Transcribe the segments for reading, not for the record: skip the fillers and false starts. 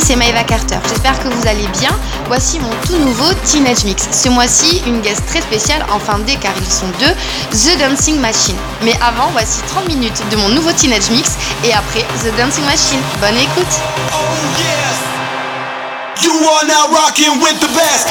Salut, c'est Maëva Carter, j'espère que vous allez bien. Voici mon tout nouveau Teenage Mix. Ce mois-ci, une guest très spéciale, enfin des car ils sont deux, The Dancing Machine. Mais avant, voici 30 minutes de mon nouveau Teenage Mix et après The Dancing Machine. Bonne écoute. Oh yes, you are now rocking with the best.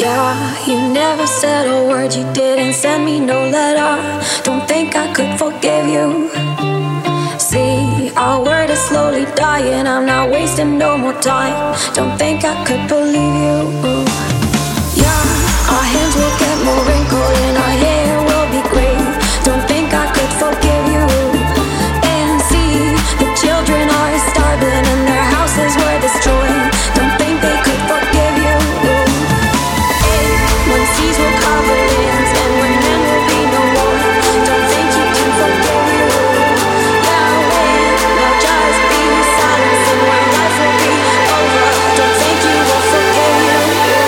Yeah, you never said a word, you didn't send me no letter. Don't think I could forgive you. See, our word is slowly dying, I'm not wasting no more time. Don't think I could believe you. Yeah, our hands will get more wrinkled and our hair will be gray. Don't think I could forgive you. And see, the children are starving and their houses were destroyed. Don't think they could forgive you. And when seas will cover lands and when men will be no more. Don't think you can forgive you. Now when I'll just be silent and when life will be over. Don't think you will forgive you.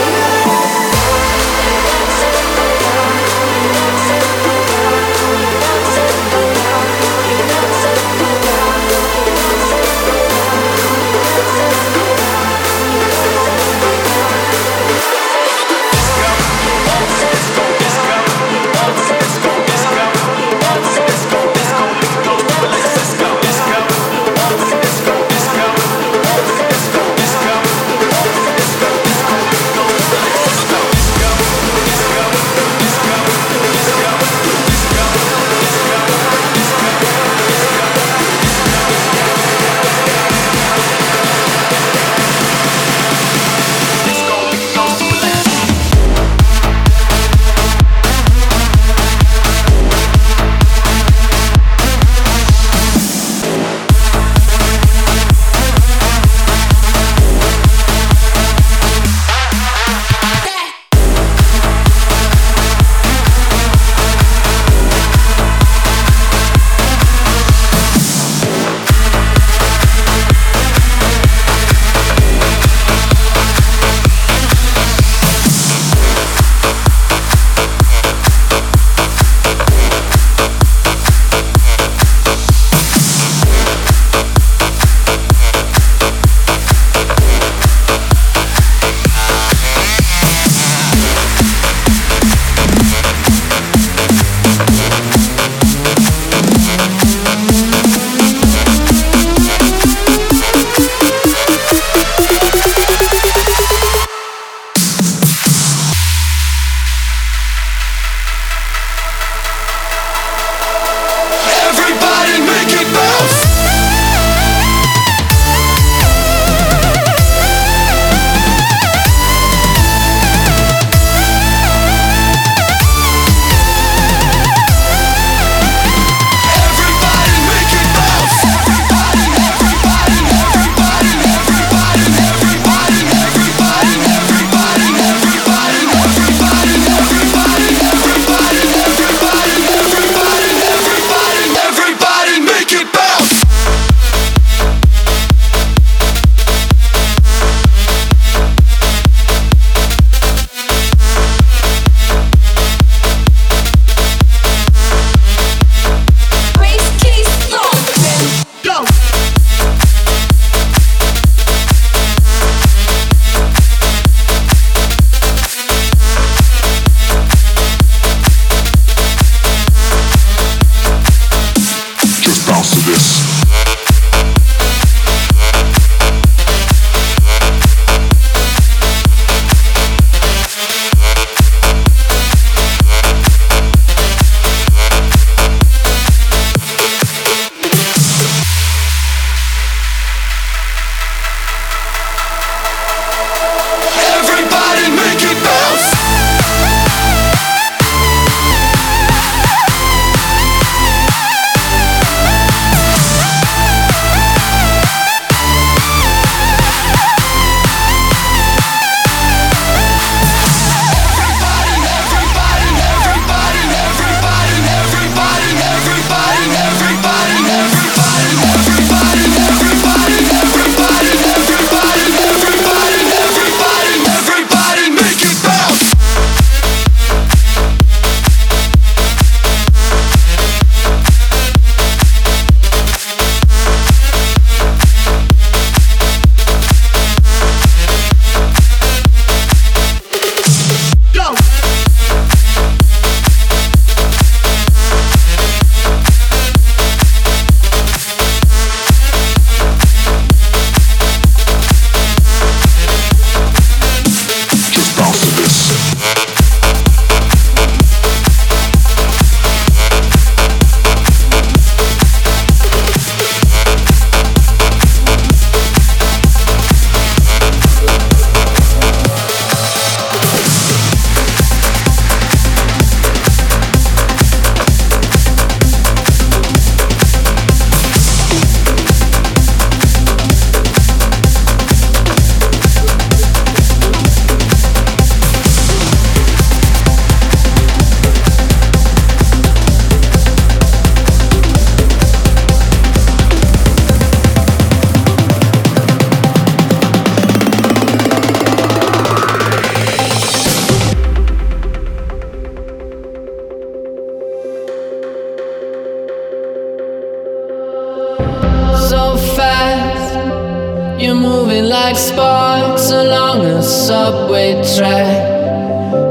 so fast. You're moving like sparks along a subway track.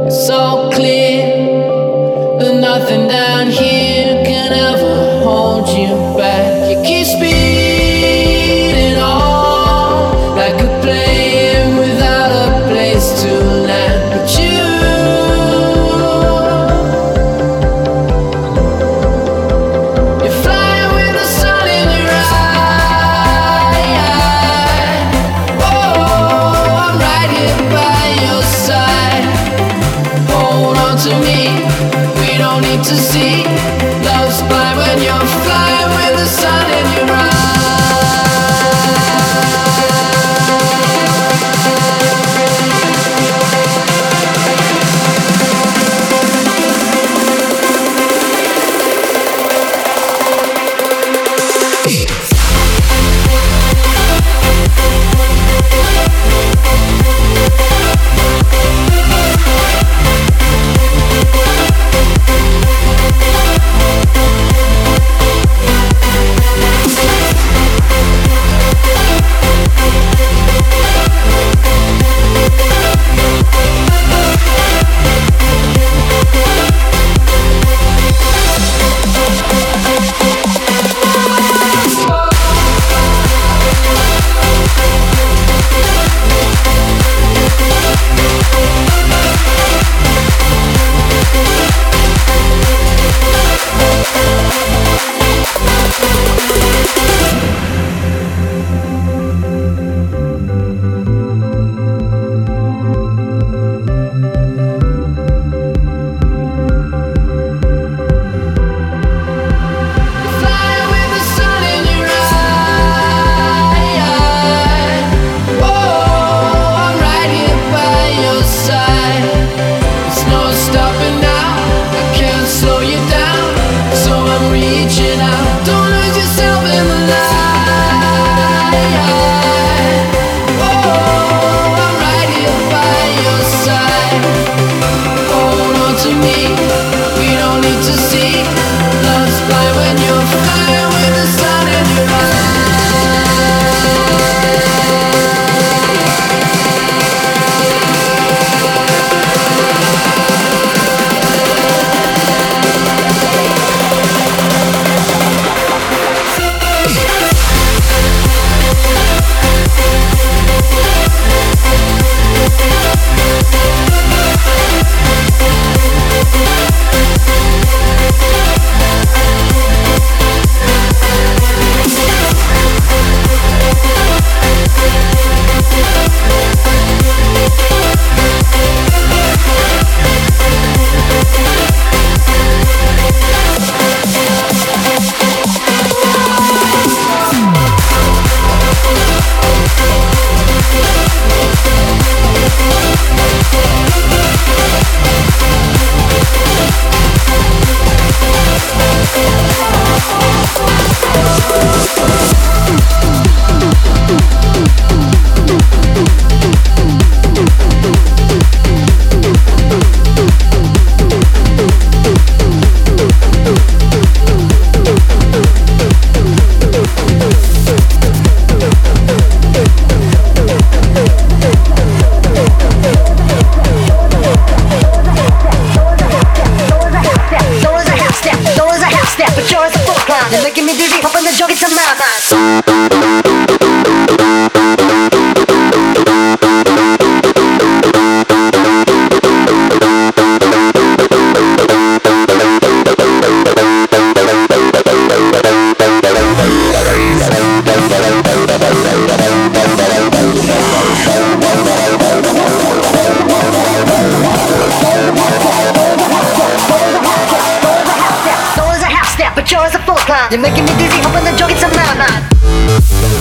It's so clear that nothing down here can ever hold you back. You keep speeding on like a plane without a place to land, but you to see love's blind when you're flying with the sun in your you're making me dizzy, hoping the joke gets in my mind.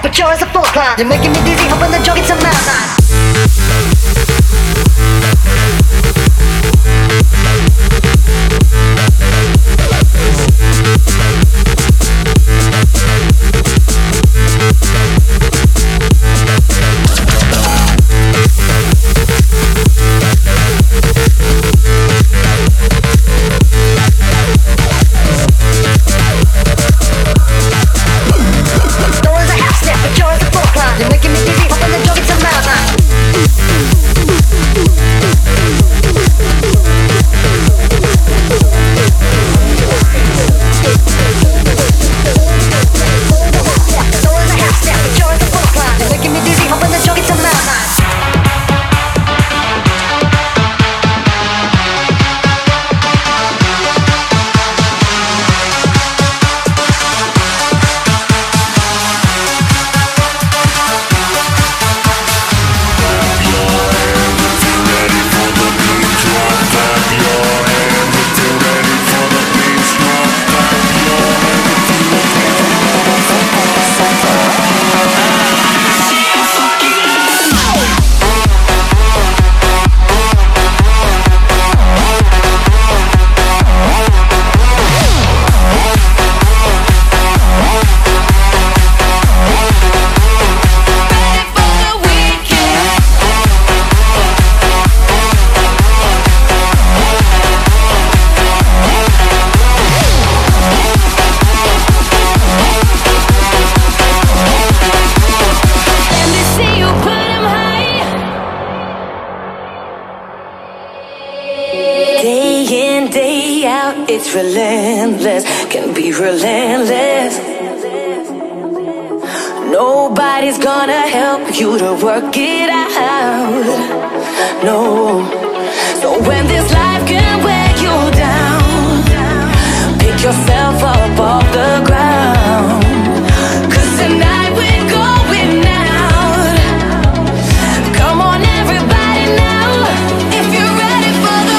But yours a full climb. You're making me dizzy, hoping the joke gets in my mind. It's relentless, can be relentless. Nobody's gonna help you to work it out. No. So when this life can wear you down, pick yourself up off the ground. 'Cause tonight we're going out. Come on everybody now, if you're ready for the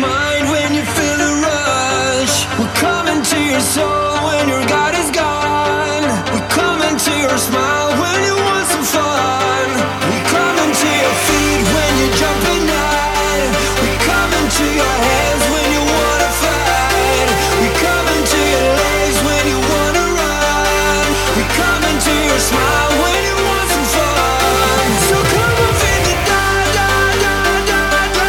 mind when you feel the rush. We're coming to your soul when your God is gone. We're coming to your smile when you want some fun. We're coming to your feet when you're jumping out. We're coming to your hands when you wanna fight. We're coming to your legs when you wanna run. We're coming to your smile when you want some fun. So come on, feel the da da da da da.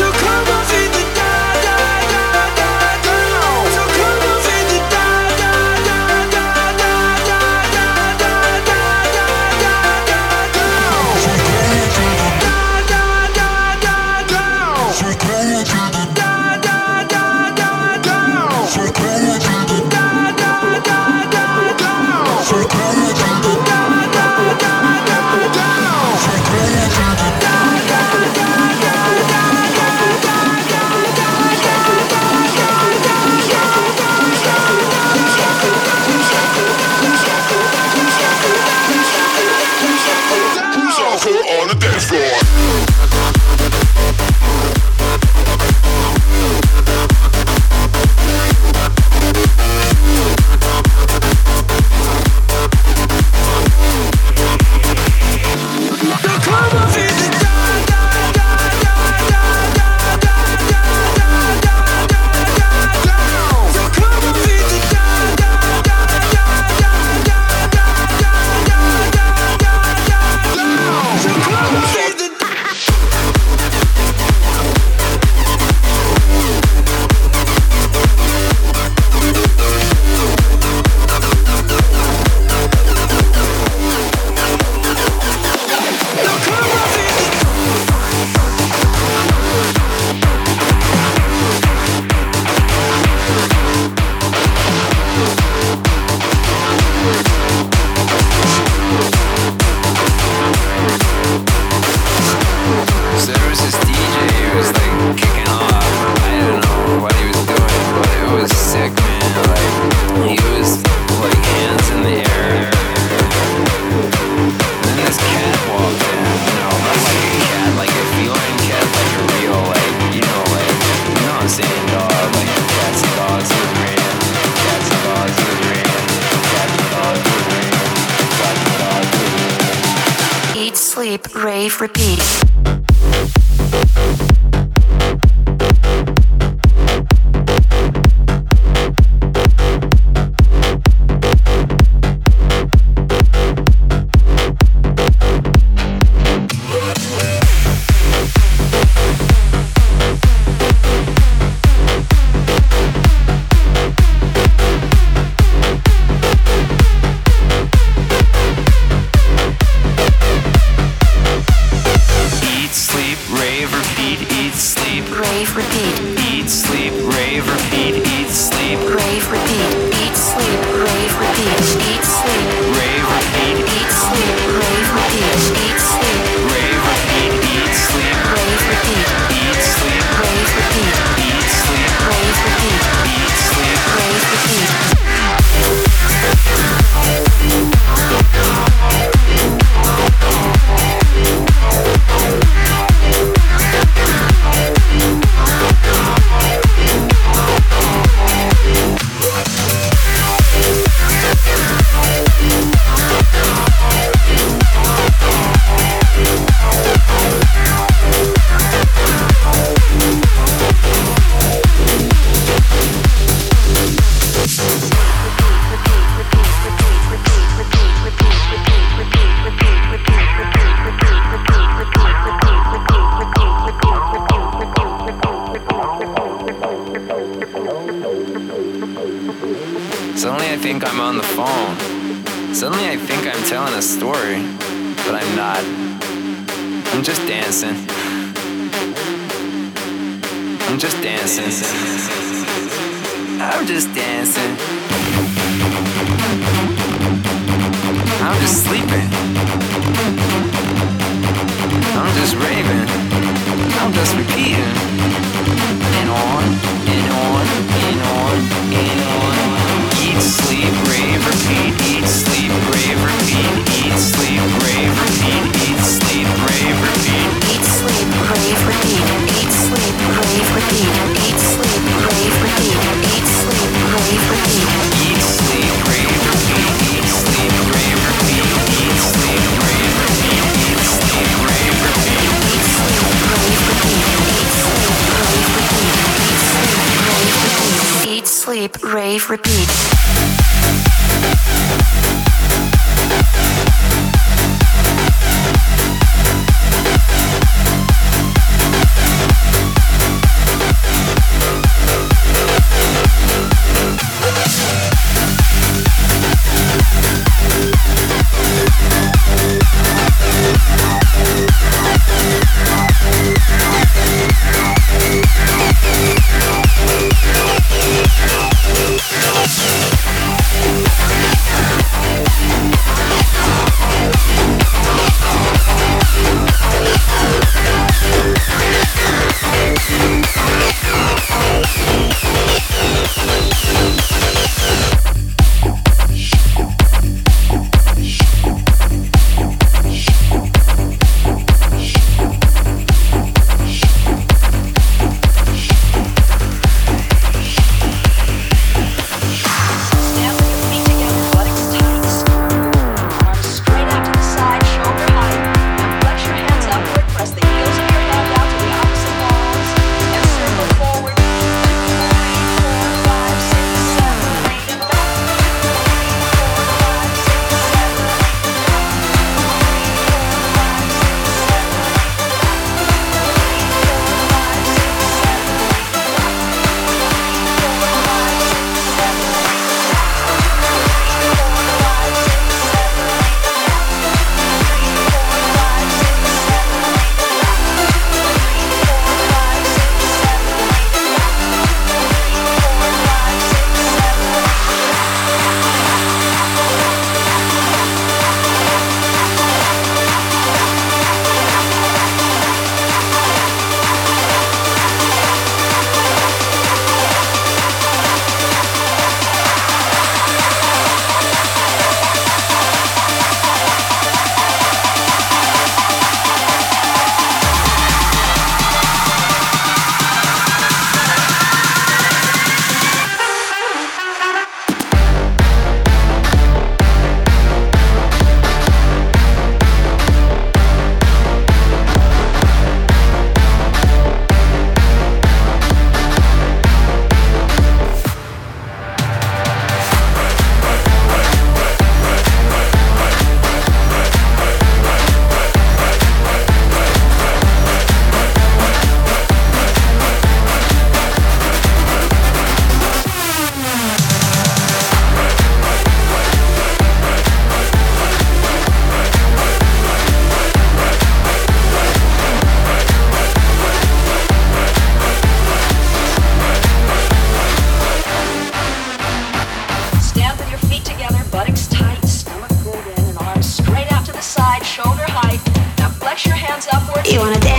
So come on, feel the da da da da da. So come on, feel the da da da da da da da da da Eat, sleep, rave, repeat. You wanna dance?